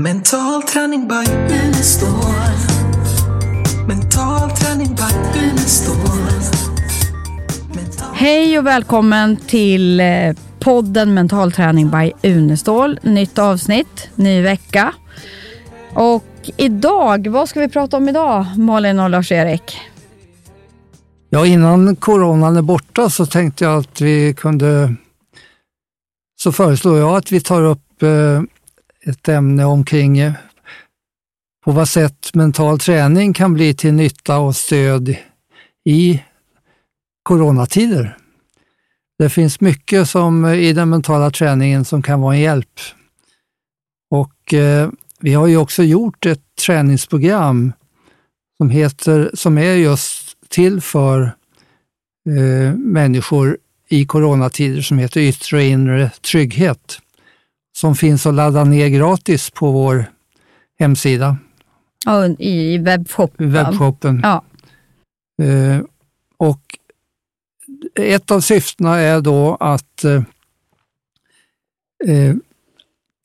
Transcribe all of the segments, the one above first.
Mental träning by Uneståhl. Mental träning by Uneståhl. Hej och välkommen till podden Mental träning by Uneståhl. Nytt avsnitt, ny vecka. Och idag, vad ska vi prata om idag, Malin och Lars-Eric? Ja, innan coronan är borta så tänkte jag att vi kunde... Så föreslår jag att vi tar upp ett ämne omkring på vad sätt mental träning kan bli till nytta och stöd i coronatider. Det finns mycket som i den mentala träningen som kan vara en hjälp. Och vi har ju också gjort ett träningsprogram som är just till för människor i coronatider som heter Yttre och Inre Trygghet, som finns att ladda ner gratis på vår hemsida. Ja, i webbshoppen. Ja. Och ett av syftena är då att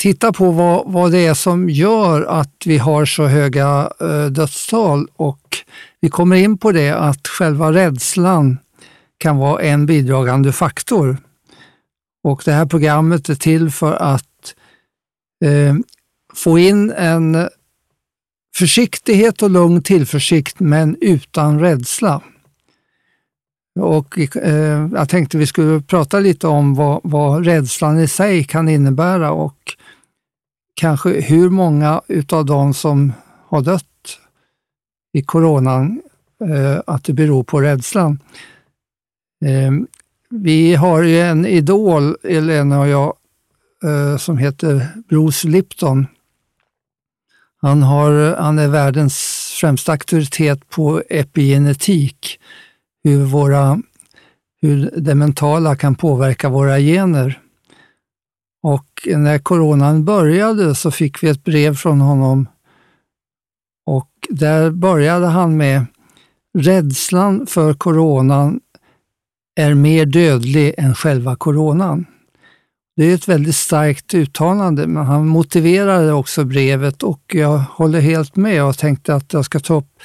titta på vad det är som gör att vi har så höga dödstal, och vi kommer in på det att själva rädslan kan vara en bidragande faktor. Och det här programmet är till för att få in en försiktighet och lugn tillförsikt, men utan rädsla. Och jag tänkte vi skulle prata lite om vad rädslan i sig kan innebära, och kanske hur många utav de som har dött i coronan att det beror på rädslan. Vi har ju en idol, Elena och jag, som heter Bruce Lipton. Han är världens främsta auktoritet på epigenetik, hur det mentala kan påverka våra gener. Och när coronan började så fick vi ett brev från honom, och där började han med: rädslan för coronan är mer dödlig än själva coronan. Det är ett väldigt starkt uttalande, men han motiverade också brevet, och jag håller helt med och tänkte att jag ska ta upp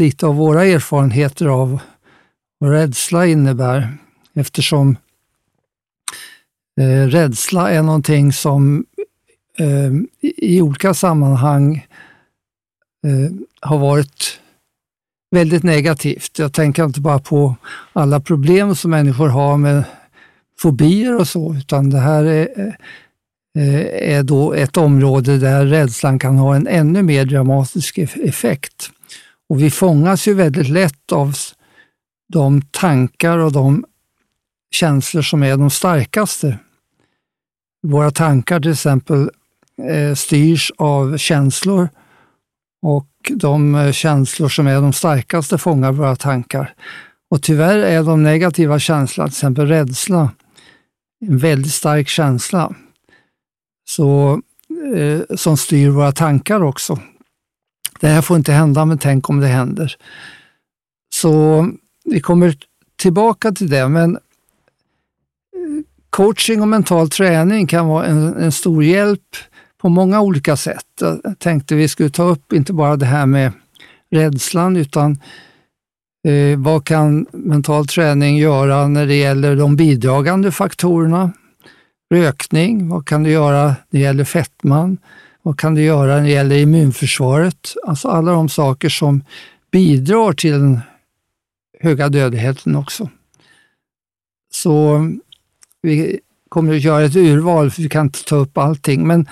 lite av våra erfarenheter av vad rädsla innebär, eftersom rädsla är någonting som i olika sammanhang har varit väldigt negativt. Jag tänker inte bara på alla problem som människor har med fobier och så, utan det här är då ett område där rädslan kan ha en ännu mer dramatisk effekt. Och vi fångas ju väldigt lätt av de tankar och de känslor som är de starkaste. Våra tankar till exempel styrs av känslor, och de känslor som är de starkaste fångar våra tankar. Och tyvärr är de negativa känslorna, till exempel rädsla, en väldigt stark känsla som styr våra tankar också. Det här får inte hända, men tänk om det händer. Så vi kommer tillbaka till det, men coaching och mental träning kan vara en stor hjälp på många olika sätt. Jag tänkte vi skulle ta upp inte bara det här med rädslan, utan vad kan mental träning göra när det gäller de bidragande faktorerna? Rökning, vad kan det göra när det gäller fetman? Vad kan det göra när det gäller immunförsvaret? Alltså alla de saker som bidrar till den höga dödligheten också. Så vi kommer att göra ett urval, för vi kan inte ta upp allting, men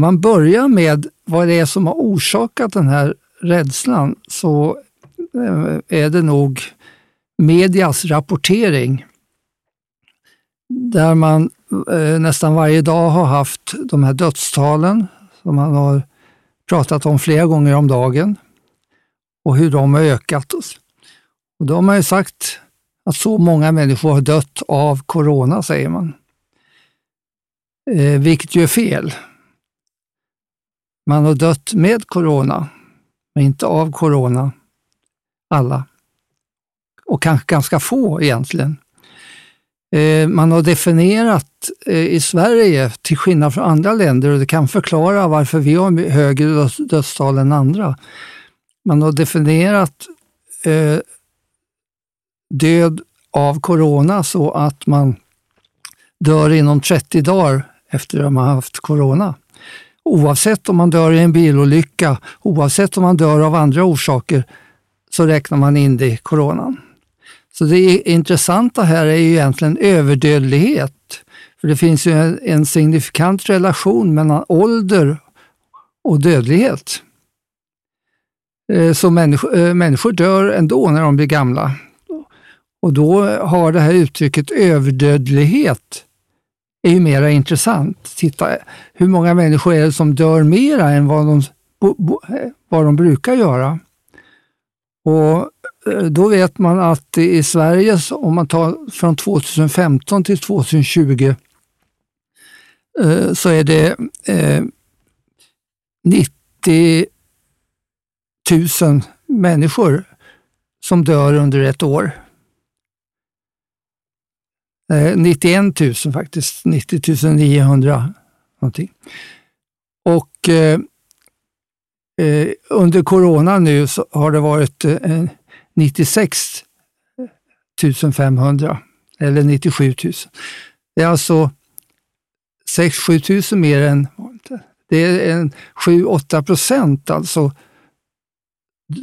man börjar med vad det är som har orsakat den här rädslan, så är det nog medias rapportering, där man nästan varje dag har haft de här dödstalen som man har pratat om flera gånger om dagen, och hur de har ökat oss. Och då har man ju sagt att så många människor har dött av corona, säger man. Vilket ju är fel. Man har dött med corona, men inte av corona. Alla. Och kanske ganska få egentligen. Man har definierat i Sverige till skillnad från andra länder, och det kan förklara varför vi har högre dödstal än andra. Man har definierat död av corona så att man dör inom 30 dagar efter att man har haft corona. Oavsett om man dör i en bilolycka, oavsett om man dör av andra orsaker, så räknar man in det i coronan. Så det intressanta här är ju egentligen överdödlighet. För det finns ju en signifikant relation mellan ålder och dödlighet. Så människor dör ändå när de blir gamla. Och då har det här uttrycket överdödlighet är ju mera intressant. Titta, hur många människor är det som dör mera än vad de brukar göra? Och då vet man att i Sverige, om man tar från 2015 till 2020, så är det 90 000 människor som dör under ett år. 91 000 faktiskt, 90 900 någonting. Och under corona nu så har det varit 96 500 eller 97 000. Det är alltså 6-7 000 mer än, det är en 7-8% alltså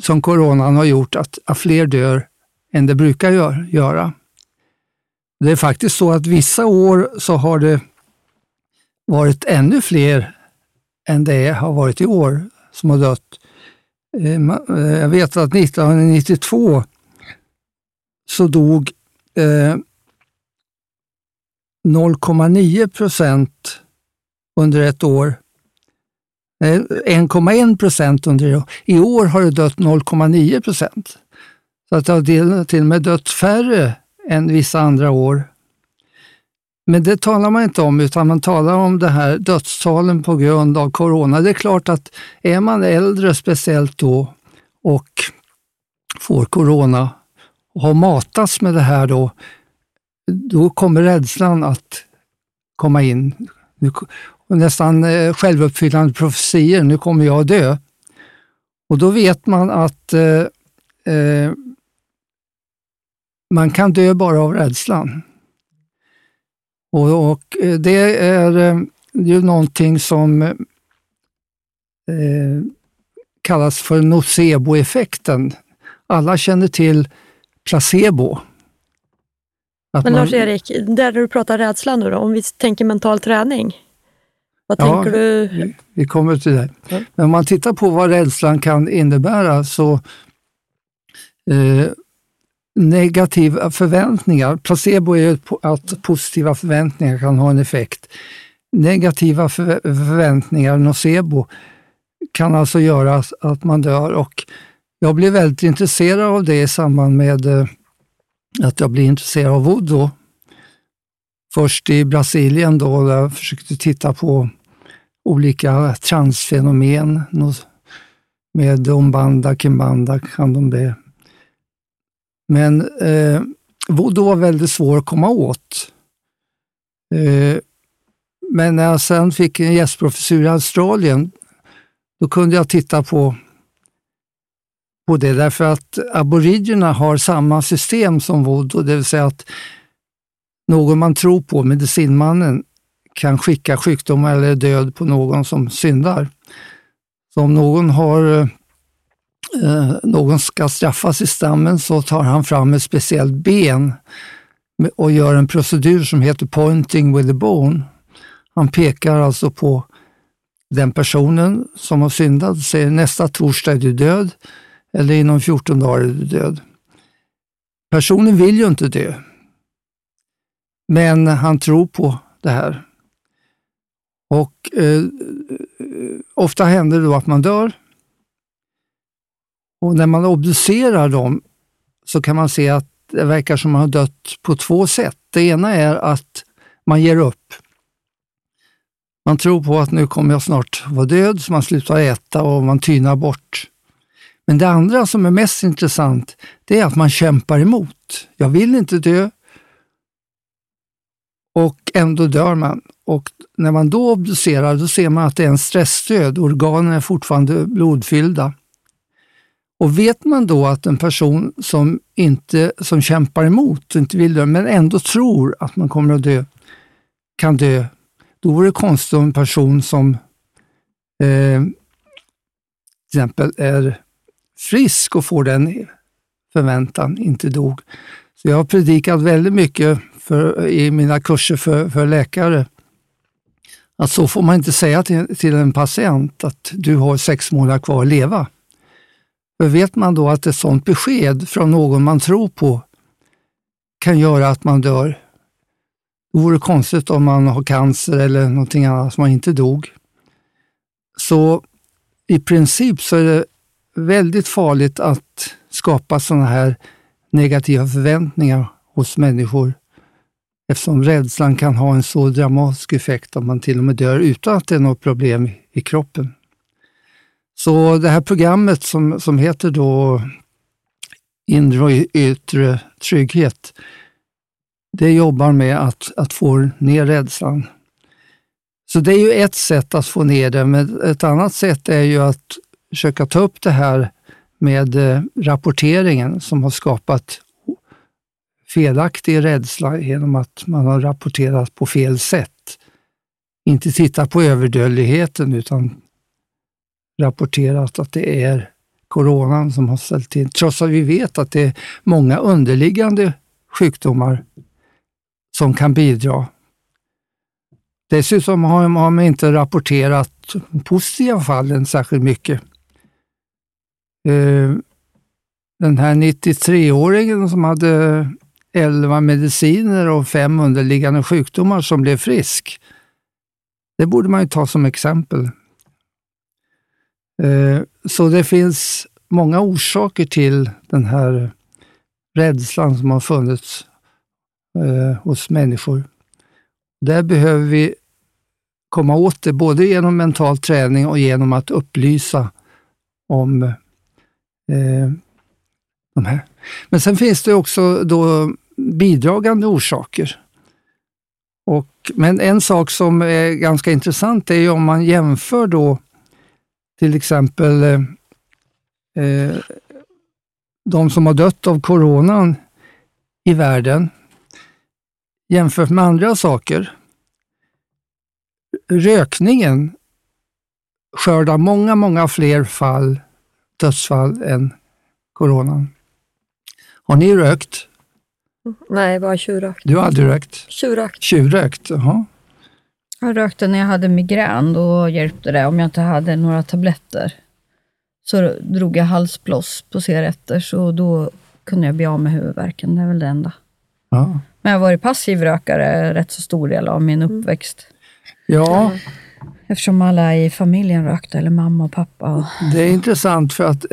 som coronan har gjort att fler dör än det brukar göra. Det är faktiskt så att vissa år så har det varit ännu fler än det har varit i år som har dött. Jag vet att 1992 så dog 0,9% under ett år. 1,1% under det. I år har det dött 0,9%. Så att det har till och med dött färre än vissa andra år. Men det talar man inte om, utan man talar om det här dödstalen på grund av corona. Det är klart att är man äldre speciellt då och får corona och har matats med det här då kommer rädslan att komma in. Nästan självuppfyllande profetier, nu kommer jag dö. Och då vet man att man kan dö bara av rädslan. Och det är ju någonting som kallas för nocebo-effekten. Alla känner till placebo. Men Lars-Eric, där du pratar rädslan nu då, om vi tänker mental träning, vad tänker du? Vi kommer till det. Ja. Men om man tittar på vad rädslan kan innebära så negativa förväntningar. Placebo är ju att positiva förväntningar kan ha en effekt. Negativa förväntningar, nocebo, kan alltså göra att man dör. Och jag blev väldigt intresserad av det i samband med att jag blev intresserad av voodoo. Först i Brasilien då, där jag försökte titta på olika transfenomen med umbanda, kimbanda, candombe. Men voodoo var väldigt svår att komma åt. Men när jag sen fick en gästprofessur i Australien, då kunde jag titta på det. Därför att aboriginerna har samma system som voodoo. Det vill säga att någon man tror på, medicinmannen, kan skicka sjukdomar eller död på någon som syndar. Så om någon har... någon ska straffas i stammen, så tar han fram ett speciellt ben och gör en procedur som heter Pointing with the Bone. Han pekar alltså på den personen som har syndat och säger nästa torsdag är du död eller inom 14 dagar är du död. Personen vill ju inte dö, men han tror på det här. Och ofta händer det då att man dör. Och när man obducerar dem så kan man se att det verkar som man har dött på två sätt. Det ena är att man ger upp. Man tror på att nu kommer jag snart vara död, så man slutar äta och man tynar bort. Men det andra som är mest intressant, det är att man kämpar emot. Jag vill inte dö. och ändå dör man. Och när man då obducerar, då ser man att det är en stressdöd. Organen är fortfarande blodfyllda. Och vet man då att en person som kämpar emot, inte vill dö, men ändå tror att man kommer att dö, kan dö, då vore det konstigt om en person som till exempel är frisk och får den förväntan inte dog. Så jag har predikat väldigt mycket i mina kurser för läkare. Att så får man inte säga till en patient att du har 6 månader kvar att leva. För vet man då att ett sådant besked från någon man tror på kan göra att man dör. Det vore konstigt om man har cancer eller någonting annat som man inte dog. Så i princip så är det väldigt farligt att skapa sådana här negativa förväntningar hos människor. Eftersom rädslan kan ha en så dramatisk effekt att man till och med dör utan att det är något problem i kroppen. Så det här programmet som heter då Inre och Yttre Trygghet, det jobbar med att få ner rädslan. Så det är ju ett sätt att få ner det, men ett annat sätt är ju att försöka ta upp det här med rapporteringen som har skapat felaktig rädsla genom att man har rapporterat på fel sätt. Inte titta på överdödligheten utan rapporterat att det är coronan som har ställt till. Trots att vi vet att det är många underliggande sjukdomar som kan bidra. Dessutom har man inte rapporterat positiva fallen särskilt mycket. Den här 93-åringen som hade 11 mediciner och 5 underliggande sjukdomar som blev frisk. Det borde man ju ta som exempel. Så det finns många orsaker till den här rädslan som har funnits hos människor. Där behöver vi komma åt det både genom mental träning och genom att upplysa om de här. Men sen finns det också då bidragande orsaker. Men en sak som är ganska intressant är ju om man jämför då till exempel de som har dött av coronan i världen jämfört med andra saker. Rökningen skördar många, många fler dödsfall än coronan. Har ni rökt? Nej, bara tjurrökt. Du har aldrig rökt? Tjurrökt, jaha. Jag rökte när jag hade migrän, då hjälpte det. Om jag inte hade några tabletter så drog jag halsblås på cigaretter, så då kunde jag bli av med huvudvärken, det är väl det enda. Ja. Men jag var ju passiv rökare rätt så stor del av min uppväxt. Ja. Eftersom alla i familjen rökte, eller mamma och pappa. Det är intressant för att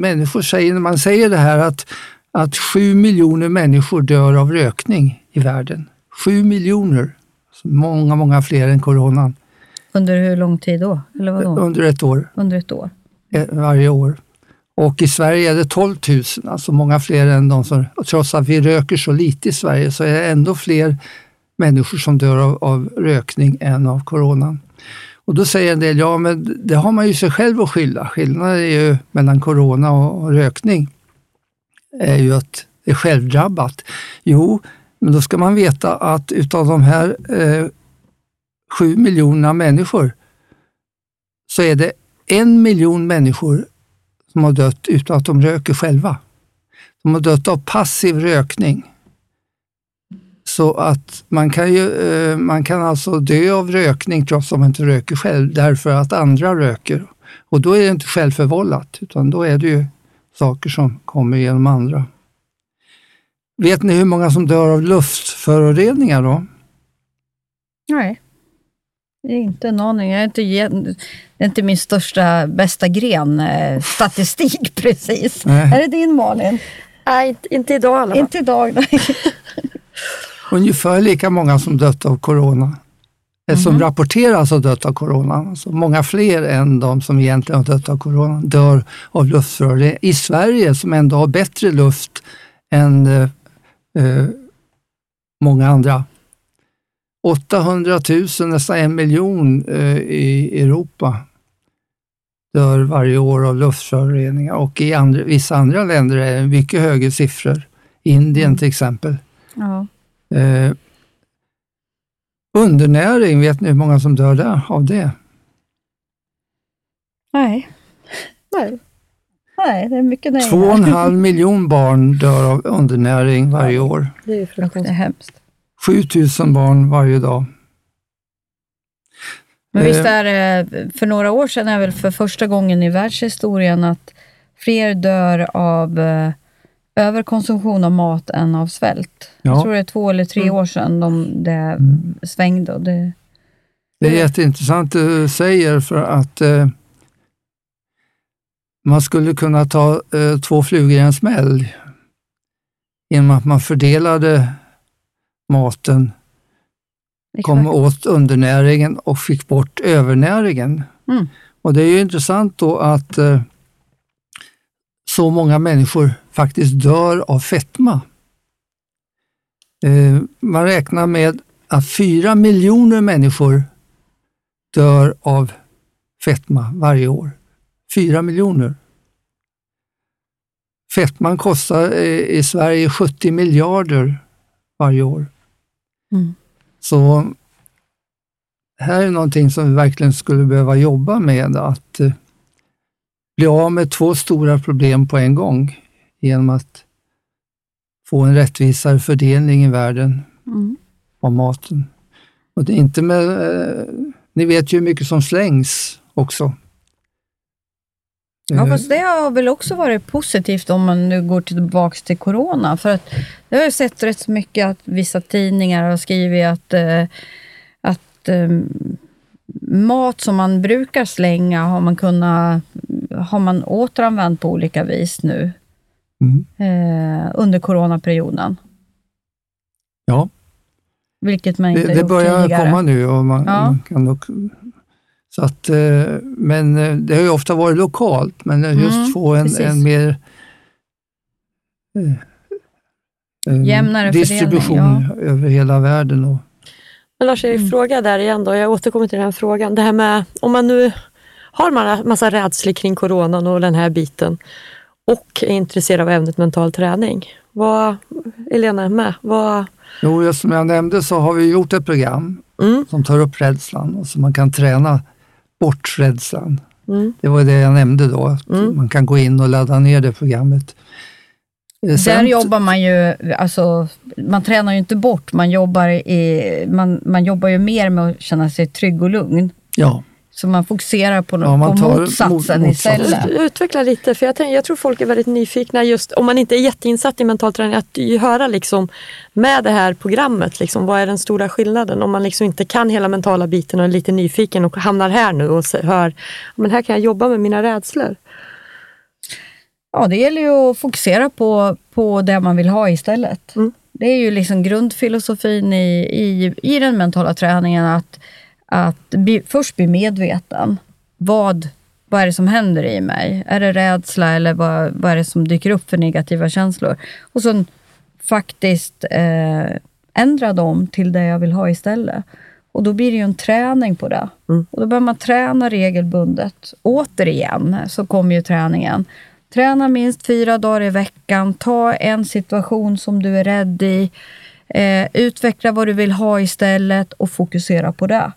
människor säger, när man säger det här att 7 miljoner människor dör av rökning i världen. 7 miljoner. Många, många fler än coronan. Under hur lång tid då? Eller vadå? Under ett år. Under ett år. Varje år. Och i Sverige är det 12 000. Alltså många fler än de som... Trots att vi röker så lite i Sverige så är det ändå fler människor som dör av rökning än av coronan. Och då säger en del, ja men det har man ju sig själv att skylla. Skillnaden är ju mellan corona och rökning är ju att det är självdrabbat. Jo, men då ska man veta att utav de här 7 miljoner människor så är det 1 miljon människor som har dött utan att de röker själva. De har dött av passiv rökning. Så att man kan alltså dö av rökning trots att man inte röker själv därför att andra röker. Och då är det inte självförvållat utan då är det ju saker som kommer genom andra. Vet ni hur många som dör av luftföroreningar då? Nej, det är inte en aning. Det är inte min största, bästa gren statistik precis. Nej. Är det din, Malin? Nej, inte idag. Alla. Inte idag, nej. Ungefär lika många som dött av corona. Som rapporteras ha dött av corona. Så många fler än de som egentligen har dött av corona dör av luftföroreningar. I Sverige som ändå har bättre luft än många andra. 800 000, nästan 1 miljon i Europa dör varje år av luftföroreningar, och i vissa andra länder är det mycket högre siffror. Indien till exempel. Ja. Undernäring, vet ni hur många som dör där av det? Nej, det är mycket näring. 2,5 miljoner barn dör av undernäring varje år. Det är ju fruktansvärt hemskt. 7 000 barn varje dag. Men visst är det, för några år sedan är väl för första gången i världshistorien att fler dör av överkonsumtion av mat än av svält. Ja. Jag tror det är 2 eller 3 år sedan det svängde. Och det är jätteintressant du säger, för att man skulle kunna ta 2 flugor i en smäll genom att man fördelade maten, kom åt undernäringen och fick bort övernäringen. Mm. Och det är ju intressant då att så många människor faktiskt dör av fetma. Man räknar med att 4 miljoner människor dör av fetma varje år. 4 miljoner. Fetman kostar i Sverige 70 miljarder varje år. Mm. Så här är någonting som vi verkligen skulle behöva jobba med, att bli av med 2 stora problem på en gång genom att få en rättvisare fördelning i världen av maten. Och det är inte med, ni vet ju hur mycket som slängs också. Ja, fast det har väl också varit positivt om man nu går tillbaka till corona. För att jag har sett rätt så mycket att vissa tidningar har skrivit att mat som man brukar slänga har man återanvänt på olika vis nu under coronaperioden. Ja. Vilket man inte gjort tidigare. Det börjar komma nu och man kan också... Så att, men det har ju ofta varit lokalt, men just få en mer jämnare distribution över hela världen. Och. Men Lars, jag har en fråga där igen då. Jag återkommer till den här frågan. Det här med, om man nu har en massa rädslor kring coronan och den här biten och är intresserad av ämnet mental träning. Vad, Elena, är med? Vad... Jo, som jag nämnde så har vi gjort ett program som tar upp rädslan och så man kan träna bort rädslan. Det var det jag nämnde då, att man kan gå in och ladda ner det programmet. Sen, där jobbar man ju, alltså man tränar ju inte bort, man jobbar ju mer med att känna sig trygg och lugn. Ja. Så man fokuserar på motsatsen istället. Utveckla lite, för jag tror folk är väldigt nyfikna, just om man inte är jätteinsatt i mental träning, att höra liksom med det här programmet liksom, vad är den stora skillnaden om man liksom inte kan hela mentala biten och är lite nyfiken och hamnar här nu och hör, men här kan jag jobba med mina rädslor. Ja, det gäller ju att fokusera på det man vill ha istället. Det är ju liksom grundfilosofin i den mentala träningen, att först bli medveten. Vad är det som händer i mig? Är det rädsla eller vad är det som dyker upp för negativa känslor? Och sen faktiskt ändra dem till det jag vill ha istället. Och då blir det ju en träning på det. Och då börjar man träna regelbundet. Återigen så kommer ju träningen. Träna minst 4 dagar i veckan. Ta en situation som du är rädd i. Utveckla vad du vill ha istället och fokusera på det.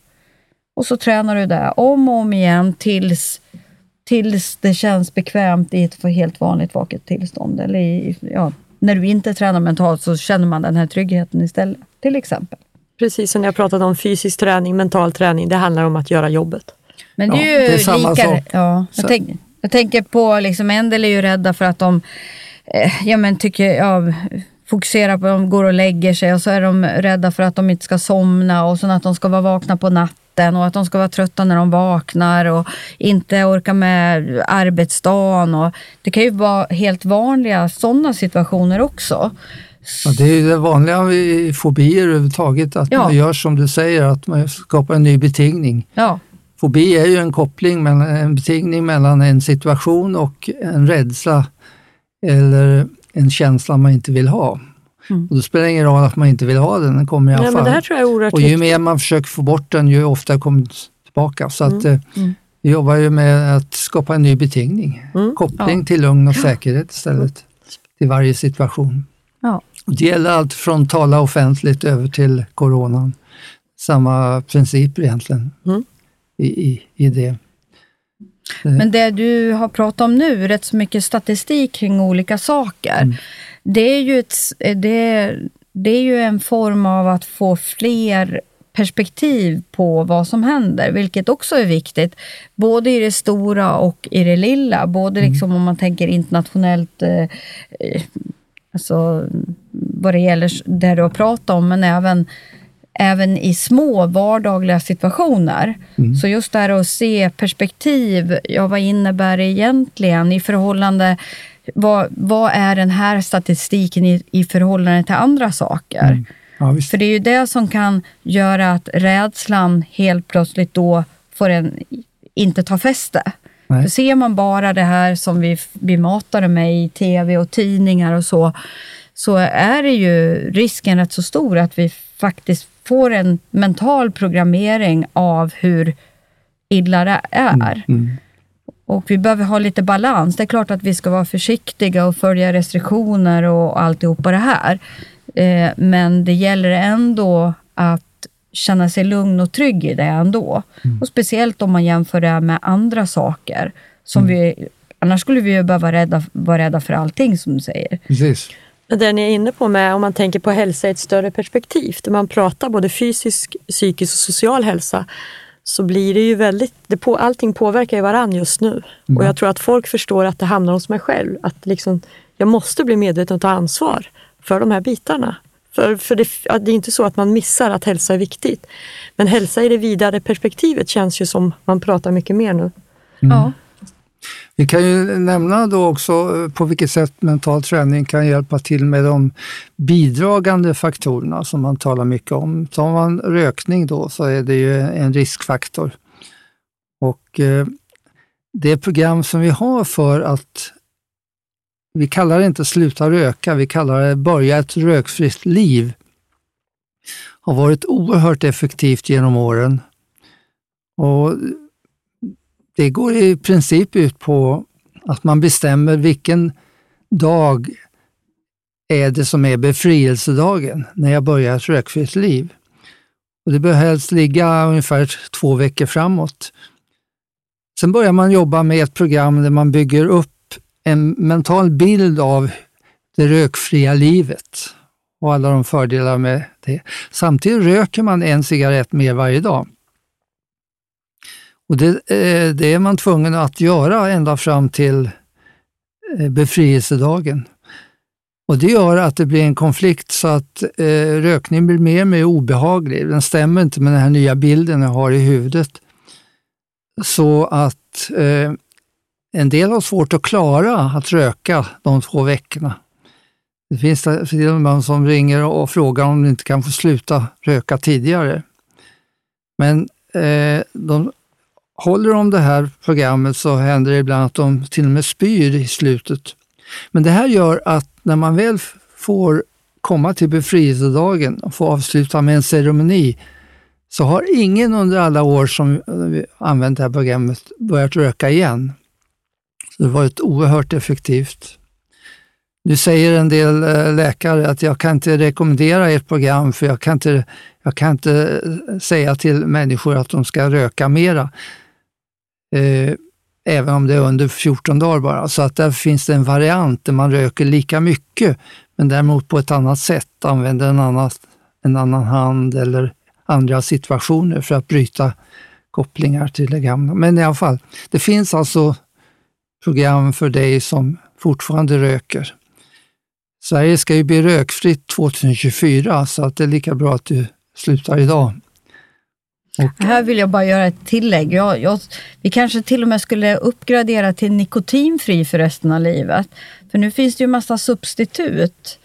Och så tränar du det om och om igen tills det känns bekvämt i ett helt vanligt vaket tillstånd. Eller när du inte tränar mentalt så känner man den här tryggheten istället, till exempel. Precis som jag pratade om fysisk träning, mental träning, det handlar om att göra jobbet. Men det är ju samma sak. Ja, jag tänker på liksom, en del är ju rädda för att de fokusera på att de går och lägger sig, och så är de rädda för att de inte ska somna och så att de ska vara vakna på natten och att de ska vara trötta när de vaknar och inte orka med arbetsdagen. Och det kan ju vara helt vanliga sådana situationer också. Ja, det är ju det vanliga vid fobier överhuvudtaget, att man gör som du säger, att man skapar en ny betingning. Ja. Fobi är ju en koppling, en betingning mellan en situation och en rädsla eller en känsla man inte vill ha. Och det spelar ingen roll att man inte vill ha den kommer i alla fall. Men det här tror jag är oerhört viktigt. Och ju mer man försöker få bort den, ju oftare kommer den tillbaka. Så att vi jobbar ju med att skapa en ny betingning. Koppling till lugn och säkerhet istället. Till varje situation. Ja. Det gäller allt från tala offentligt över till coronan. Samma principer egentligen i det. Men det du har pratat om nu, rätt så mycket statistik kring olika saker. Det är ju det är ju en form av att få fler perspektiv på vad som händer, vilket också är viktigt, både i det stora och i det lilla, både liksom om man tänker internationellt, alltså vad det gäller det du har pratat om, men även i små vardagliga situationer. Så just där att se perspektiv, vad innebär det egentligen i förhållande, vad är den här statistiken i förhållande till andra saker? Ja, för det är ju det som kan göra att rädslan helt plötsligt då får inte ta fäste. För ser man bara det här som vi matar med i tv och tidningar och så är det ju risken rätt så stor att vi faktiskt får en mental programmering av hur illa det är. Och vi behöver ha lite balans. Det är klart att vi ska vara försiktiga och följa restriktioner och alltihopa det här. Men det gäller ändå att känna sig lugn och trygg i det ändå. Och speciellt om man jämför det med andra saker. Som vi, annars skulle vi ju behöva vara rädda för allting, som du säger. Precis. Det ni är inne på med, om man tänker på hälsa i ett större perspektiv, där man pratar både fysisk, psykisk och social hälsa, så blir det ju väldigt, allting påverkar ju varann just nu. Och jag tror att folk förstår att det hamnar hos mig själv, att liksom, jag måste bli medveten och ta ansvar för de här bitarna. För det är inte så att man missar att hälsa är viktigt. Men hälsa i det vidare perspektivet känns ju som man pratar mycket mer nu. Ja. Vi kan ju nämna då också på vilket sätt mental träning kan hjälpa till med de bidragande faktorerna som man talar mycket om. Tar man rökning då, så är det ju en riskfaktor. Och det program som vi har för att, vi kallar det inte sluta röka, vi kallar det börja ett rökfritt liv, har varit oerhört effektivt genom åren. Och det går i princip ut på att man bestämmer vilken dag är det som är befrielsedagen när jag börjar ett rökfritt liv. Och det bör helst ligga ungefär 2 veckor framåt. Sen börjar man jobba med ett program där man bygger upp en mental bild av det rökfria livet och alla de fördelar med det. Samtidigt röker man 1 cigarett mer varje dag. Och det är man tvungen att göra ända fram till befrielsedagen. Och det gör att det blir en konflikt, så att rökningen blir mer och mer obehaglig. Den stämmer inte med den här nya bilden jag har i huvudet. Så att en del har svårt att klara att röka de 2 veckorna. Det finns de som ringer och frågar om de inte kan få sluta röka tidigare. Men de håller om det här programmet, så händer det ibland att de till och med spyr i slutet. Men det här gör att när man väl får komma till befrielsedagen och få avsluta med en ceremoni, så har ingen under alla år som vi använt det här programmet börjat röka igen. Så det har varit oerhört effektivt. Nu säger en del läkare att jag kan inte rekommendera ert program, för jag kan inte säga till människor att de ska röka mera. Även om det är under 14 dagar bara. Så att där finns det en variant där man röker lika mycket, men däremot på ett annat sätt, använder en annan hand eller andra situationer för att bryta kopplingar till det gamla. Men i alla fall, det finns alltså program för dig som fortfarande röker. Sverige ska ju bli rökfritt 2024, så att det är lika bra att du slutar idag. Och här vill jag bara göra ett tillägg. Vi kanske till och med skulle uppgradera till nikotinfri för resten av livet. För nu finns det ju en massa substitut.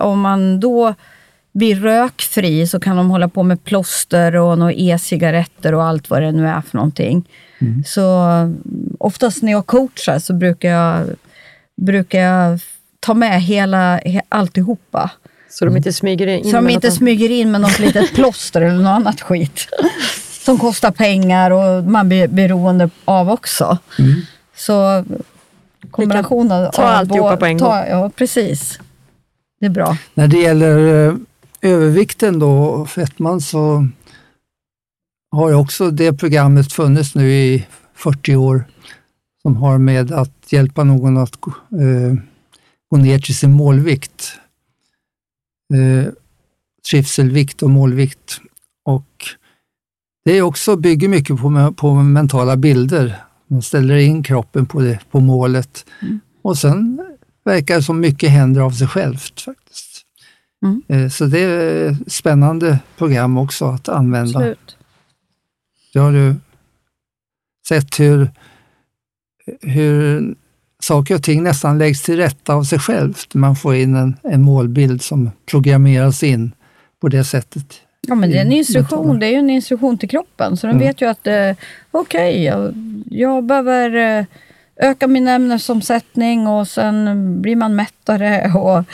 Om man då blir rökfri, så kan de hålla på med plåster och e-cigaretter och allt vad det nu är för någonting. Så oftast när jag coachar så brukar jag ta med alltihopa. Så de inte smyger in, med något litet plåster eller något annat skit. Som kostar pengar och man blir beroende av också. Mm. Så kombinationen av... Ta alltihopa på en gång. Ja, precis. Det är bra. När det gäller övervikten då, fettman, så har jag också det programmet funnits nu i 40 år som har med att hjälpa någon att gå ner till sin målvikt. Trivselvikt och målvikt. Och det är också bygger mycket på mentala bilder. Man ställer in kroppen på målet. Mm. Och sen verkar det som mycket händer av sig självt faktiskt. Mm. Så det är ett spännande program också att använda. Absolut. Jag har ju sett hur saker och ting nästan läggs till rätta av sig självt. Man får in en målbild som programmeras in på det sättet. Ja, men det är en instruktion. Det är ju en instruktion till kroppen. Så den vet ju att jag behöver öka min ämnesomsättning och sen blir man mättare. Och,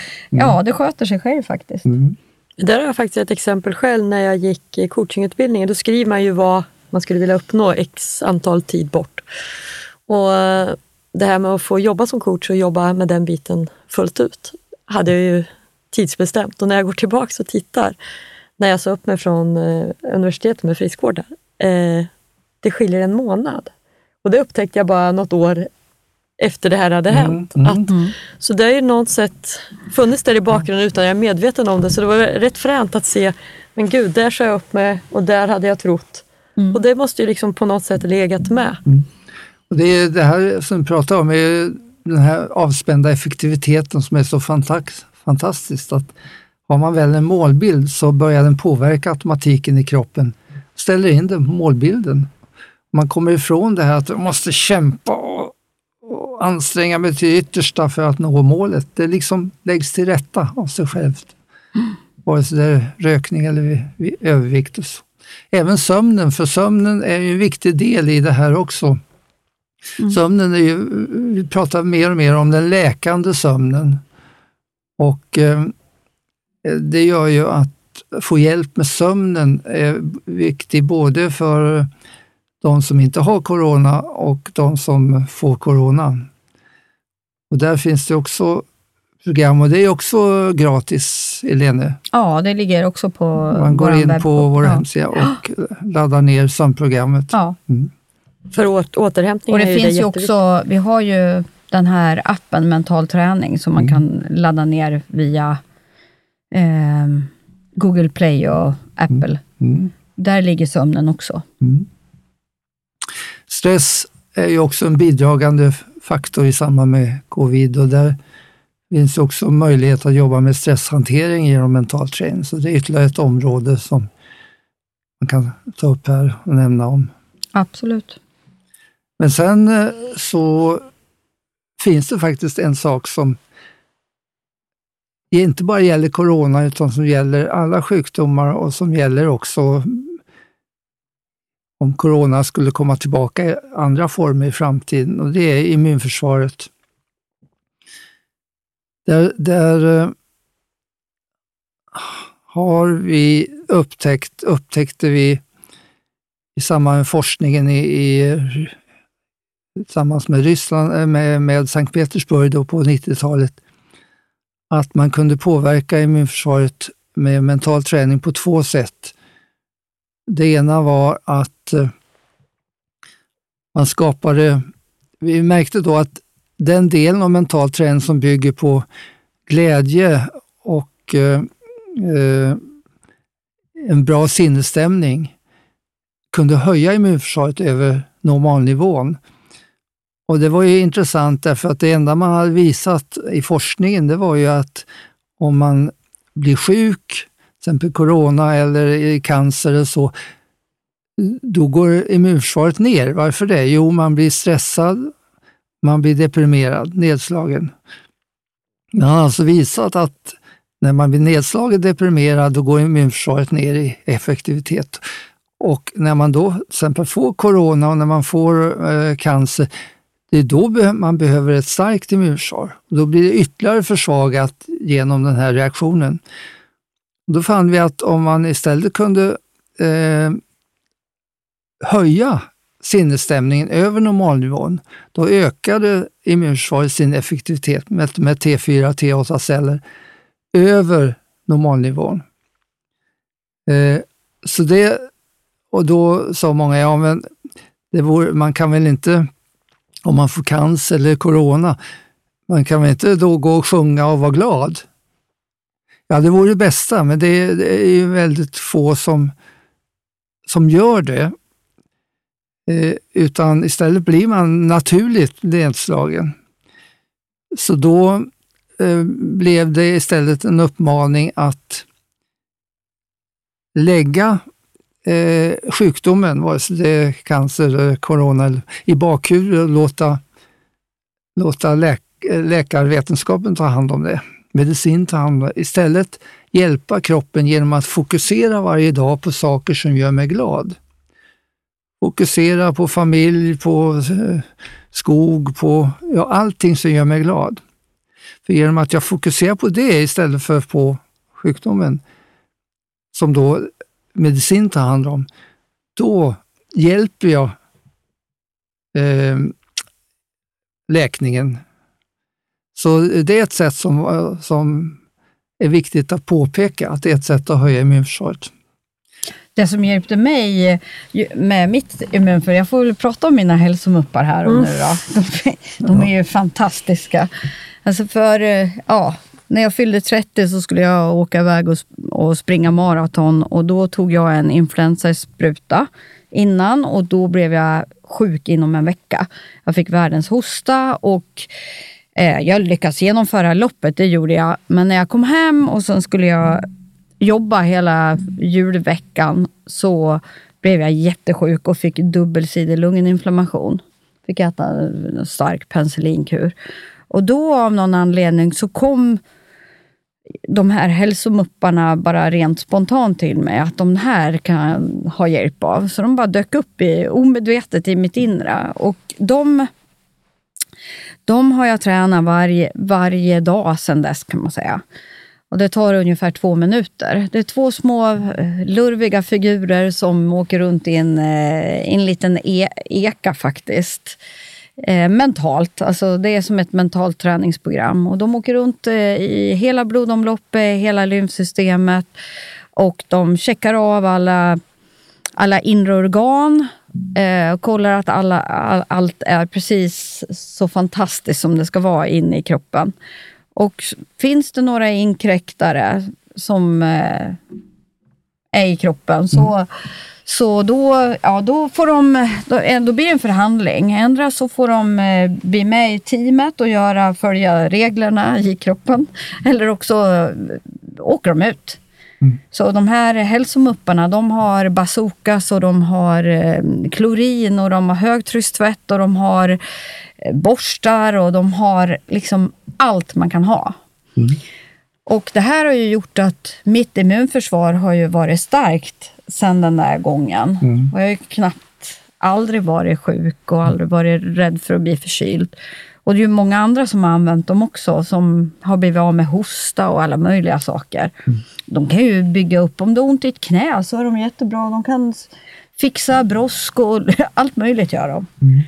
det sköter sig själv faktiskt. Mm. Där har jag faktiskt ett exempel själv när jag gick i coachingutbildningen. Då skriver man ju vad man skulle vilja uppnå x antal tid bort. Och det här med att få jobba som coach och jobba med den biten fullt ut hade jag ju tidsbestämt. Och när jag går tillbaka och tittar, när jag sa upp mig från universitetet med friskvård där, det skiljer en månad. Och det upptäckte jag bara något år efter det här hade hänt. Så det har ju något sätt funnits där i bakgrunden utan jag är medveten om det. Så det var rätt fränt att se, men gud, där sa jag upp mig och där hade jag trott. Mm. Och det måste ju liksom på något sätt legat med. Mm. Och det är det här som vi pratar om, är den här avspända effektiviteten som är så fantastiskt. Att har man väl en målbild så börjar den påverka automatiken i kroppen. Ställer in den på målbilden. Man kommer ifrån det här att man måste kämpa och anstränga mig till yttersta för att nå målet. Det liksom läggs till rätta av sig självt. Vare sig det är rökning eller övervikt och så. Även sömnen, för sömnen är ju en viktig del i det här också. Mm. Sömnen är ju, vi pratar mer och mer om den läkande sömnen. Och det gör ju att få hjälp med sömnen är viktigt både för de som inte har corona och de som får corona. Och där finns det också program och det är också gratis, Elena. Ja, det ligger också på vår hemsida. Man går in på vår hemsida och laddar ner sömnprogrammet. Ja. Mm. För återhämtning. Och det finns ju också, vi har ju den här appen Mental träning som man kan ladda ner via Google Play och Apple. Mm. Där ligger sömnen också. Mm. Stress är ju också en bidragande faktor i samband med covid och där finns också möjlighet att jobba med stresshantering genom mental träning. Så det är ytterligare ett område som man kan ta upp här och nämna om. Absolut. Men sen så finns det faktiskt en sak som inte bara gäller corona utan som gäller alla sjukdomar och som gäller också om corona skulle komma tillbaka i andra former i framtiden, och det är immunförsvaret. Där har vi upptäckte vi i samband med forskningen tillsammans med Ryssland, med Sankt Petersburg då på 90-talet, att man kunde påverka immunförsvaret med mental träning på två sätt. Det ena var att man vi märkte då att den delen av mental träning som bygger på glädje och en bra sinnesstämning kunde höja immunförsvaret över normalnivån. Och det var ju intressant därför att det enda man hade visat i forskningen, det var ju att om man blir sjuk, till exempel corona eller cancer eller så, då går immunförsvaret ner. Varför det? Jo, man blir stressad, man blir deprimerad, nedslagen. Man har alltså visat att när man blir nedslagen, deprimerad, då går immunförsvaret ner i effektivitet. Och när man då till exempel får corona och när man får cancer, Det är då man behöver ett starkt immunsvar. Då blir det ytterligare försvagat genom den här reaktionen. Då fann vi att om man istället kunde höja sinnesstämningen över normalnivån, då ökade immunsvaret sin effektivitet med T4 och T8-celler över normalnivån. Så det, och då sa många, ja men det vore, man kan väl inte, om man får cancer eller corona, man kan väl inte då gå och sjunga och vara glad? Ja, det vore det bästa, men det är ju väldigt få som gör det. Utan istället blir man naturligt nedslagen. Så då blev det istället en uppmaning att lägga sjukdomen, vare sig det är cancer eller corona, i bakhuvudet och låta läkarvetenskapen ta hand om det. Medicin ta hand om det. Istället hjälpa kroppen genom att fokusera varje dag på saker som gör mig glad. Fokusera på familj, på skog, på allting som gör mig glad. För genom att jag fokuserar på det istället för på sjukdomen, som då medicin tar hand om, då hjälper jag läkningen. Så det är ett sätt som är viktigt att påpeka, att det är ett sätt att höja immunförsvaret. Det som hjälpte mig med mitt immunförsvar, jag får väl prata om mina hälsomuppar här och nu då. De är ju fantastiska. Alltså när jag fyllde 30 så skulle jag åka iväg och springa maraton, och då tog jag en influensaspruta innan, och då blev jag sjuk inom en vecka. Jag fick världens hosta och jag lyckades genomföra loppet, det gjorde jag. Men när jag kom hem och sen skulle jag jobba hela julveckan, så blev jag jättesjuk och fick dubbelsidig lunginflammation. Fick äta en stark penicillinkur. Och då av någon anledning så kom de här hälsomupparna bara rent spontant till mig, att de här kan ha hjälp av. Så de bara dök upp omedvetet i mitt inre. Och de har jag tränat varje dag sedan dess, kan man säga. Och det tar ungefär 2 minuter. Det är 2 små lurviga figurer som åker runt i en liten eka faktiskt. Mentalt, alltså det är som ett mentalt träningsprogram. Och de åker runt i hela blodomloppet, hela lymfsystemet. Och de checkar av alla inre organ. Och kollar att allt är precis så fantastiskt som det ska vara inne i kroppen. Och finns det några inkräktare som är i kroppen, så då får de, då blir det en förhandling. Ändra så får de bli med i teamet och följa reglerna i kroppen, eller också åker de ut. Mm. Så de här hälsomupparna, de har bazookas och de har klorin och de har högtryckstvätt och de har borstar och de har liksom allt man kan ha. Mm. Och det här har ju gjort att mitt immunförsvar har ju varit starkt sedan den där gången. Mm. Och jag har ju aldrig varit sjuk och aldrig varit rädd för att bli förkyld. Och det är ju många andra som har använt dem också, som har blivit av med hosta och alla möjliga saker. Mm. De kan ju bygga upp, om det är ont i ett knä så är de jättebra. De kan fixa brosk och allt möjligt gör de. Mm.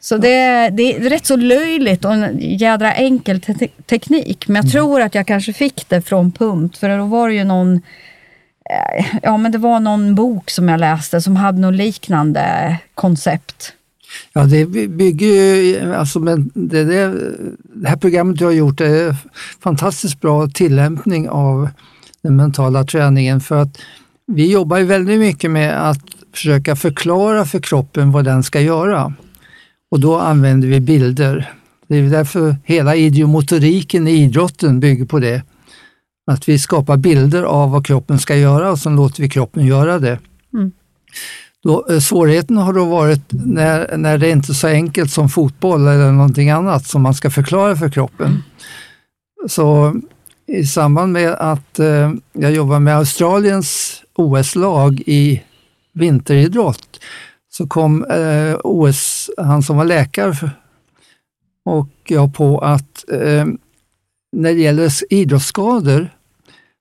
Så det är rätt så löjligt och en jädra enkel teknik. Men jag tror att jag kanske fick det från pump. För då var det ju någon bok som jag läste som hade något liknande koncept. Ja, det bygger ju, alltså, men det här programmet du har gjort är fantastiskt bra tillämpning av den mentala träningen, för att vi jobbar ju väldigt mycket med att försöka förklara för kroppen vad den ska göra. Och då använder vi bilder. Det är därför hela idiomotoriken i idrotten bygger på det. Att vi skapar bilder av vad kroppen ska göra och sen låter vi kroppen göra det. Mm. Då, svårigheten har då varit när det inte är så enkelt som fotboll eller någonting annat som man ska förklara för kroppen. Så i samband med att jag jobbar med Australiens OS-lag i vinteridrott, så kom han som var läkare och jag på att när det gäller idrottsskador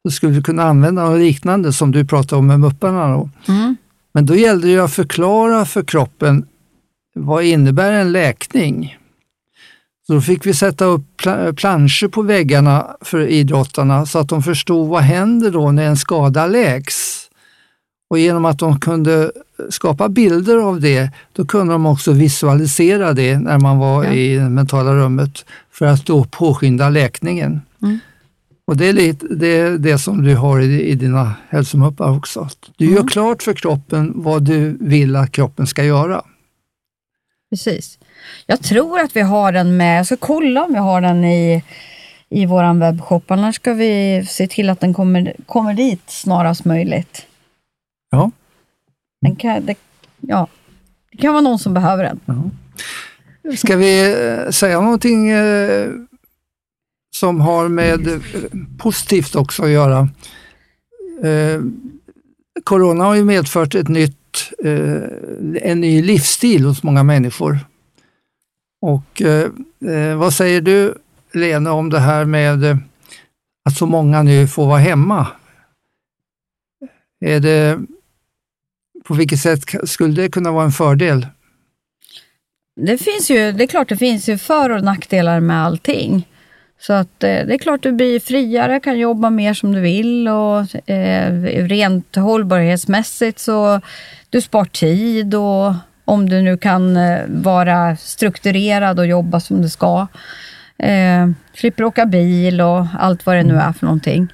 så skulle du kunna använda något liknande som du pratade om med mupparna då. Mm. Men då gällde det att förklara för kroppen vad innebär en läkning. Så då fick vi sätta upp planscher på väggarna för idrottarna så att de förstod vad händer då när en skada läks. Och genom att de kunde skapa bilder av det, då kunde de också visualisera det när man var i det mentala rummet för att då påskynda läkningen. Mm. Och det är lite, det som du har i dina hälsomuppar också. Du gör klart för kroppen vad du vill att kroppen ska göra. Precis. Jag tror att vi har den med. Jag ska kolla om vi har den i våran webbshop. Annars ska vi se till att den kommer dit snarast möjligt. Ja. Det kan vara någon som behöver den. Ja. Ska vi säga någonting som har med positivt också att göra? Corona har ju medfört en ny livsstil hos många människor. Och vad säger du, Lena, om det här med att så många nu får vara hemma? På vilket sätt skulle det kunna vara en fördel? Det är klart det finns ju för- och nackdelar med allting. Så att det är klart du blir friare, kan jobba mer som du vill och rent hållbarhetsmässigt så du spar tid och om du nu kan vara strukturerad och jobba som du ska. Slipper åka bil och allt vad det nu är för någonting.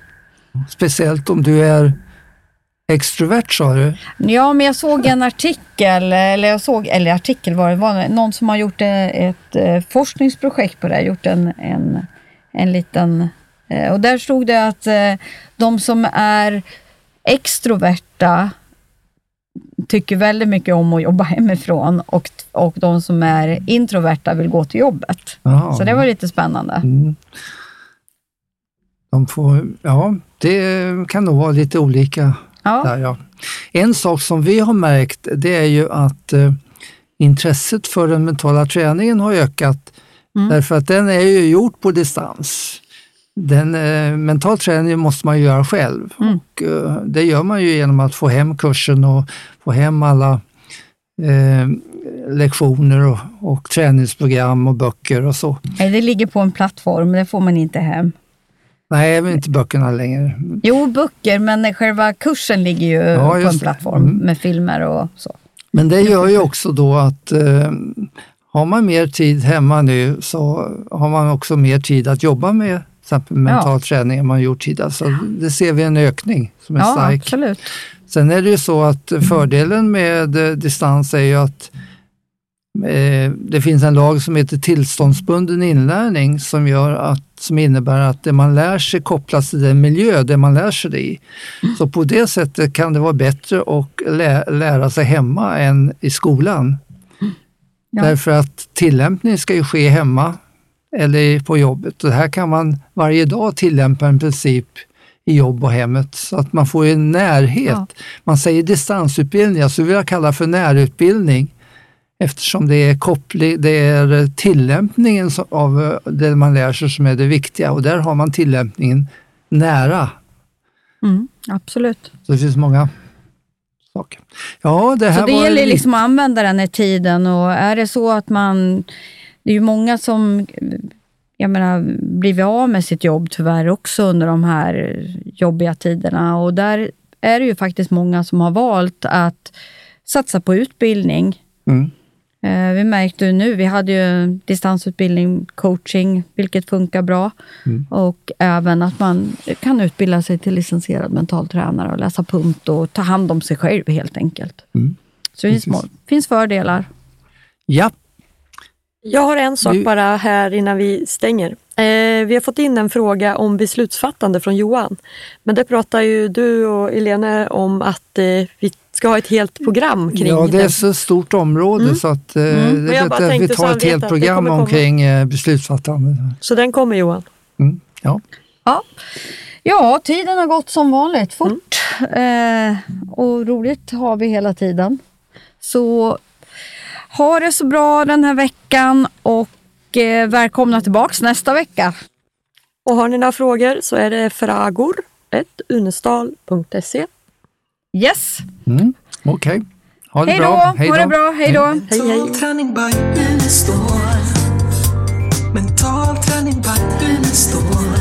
Speciellt om du är extrovert, sa du? Ja, men jag såg en artikel, det var någon som har gjort ett forskningsprojekt på det, gjort en liten, och där stod det att de som är extroverta tycker väldigt mycket om att jobba hemifrån och de som är introverta vill gå till jobbet. Aha. Så det var lite spännande. Mm. Det kan nog vara lite olika. Ja. Där, ja. En sak som vi har märkt, det är ju att intresset för den mentala träningen har ökat därför att den är ju gjord på distans. Mental träning måste man ju göra själv och det gör man ju genom att få hem kursen och få hem alla lektioner och träningsprogram och böcker och så. Nej, det ligger på en plattform, det får man inte hem. Nej, men inte böckerna längre. Jo, böcker, men själva kursen ligger ju på en plattform med filmer och så. Men det gör ju också då att har man mer tid hemma nu så har man också mer tid att jobba med till exempel mental träning än man gjort tidigare. Så det ser vi en ökning som är stark. Ja, absolut. Sen är det ju så att fördelen med distans är ju att det finns en lag som heter tillståndsbunden inlärning som innebär att det man lär sig kopplas till den miljö där man lär sig det i. Så på det sättet kan det vara bättre att lära sig hemma än i skolan. Ja. Därför att tillämpning ska ju ske hemma eller på jobbet. Och här kan man varje dag tillämpa en princip i jobb och hemmet så att man får en närhet. Ja. Man säger distansutbildning, alltså vill jag kalla för närutbildning. Eftersom det är tillämpningen av det man lär sig som är det viktiga. Och där har man tillämpningen nära. Mm, absolut. Så det finns många saker. Ja, det gäller liksom att använda den här tiden. Och är det så att det är ju många som blivit av med sitt jobb tyvärr också under de här jobbiga tiderna. Och där är det ju faktiskt många som har valt att satsa på utbildning. Mm. Vi märkte ju nu, vi hade ju distansutbildning, coaching, vilket funkar bra och även att man kan utbilda sig till licensierad mentaltränare och läsa punkt och ta hand om sig själv helt enkelt. Så det finns fördelar. Ja. Jag har en sak bara här innan vi stänger. Vi har fått in en fråga om beslutsfattande från Johan, men det pratar ju du och Elena om att vi ska ha ett helt program kring det. Ja, det är så stort område så att vi tar ett helt program omkring beslutsfattande. Så den kommer, Johan? Mm, ja. Ja, tiden har gått som vanligt fort och roligt har vi hela tiden. Så ha det så bra den här veckan och och välkomna tillbaks nästa vecka. Och har ni några frågor så är det fragor@uneståhl.se. Yes. Mm. Okej. Okay. Ha det bra. Hej då. Ha det bra. Hej då. Mental träning by Uneståhl. Mental träning by Uneståhl.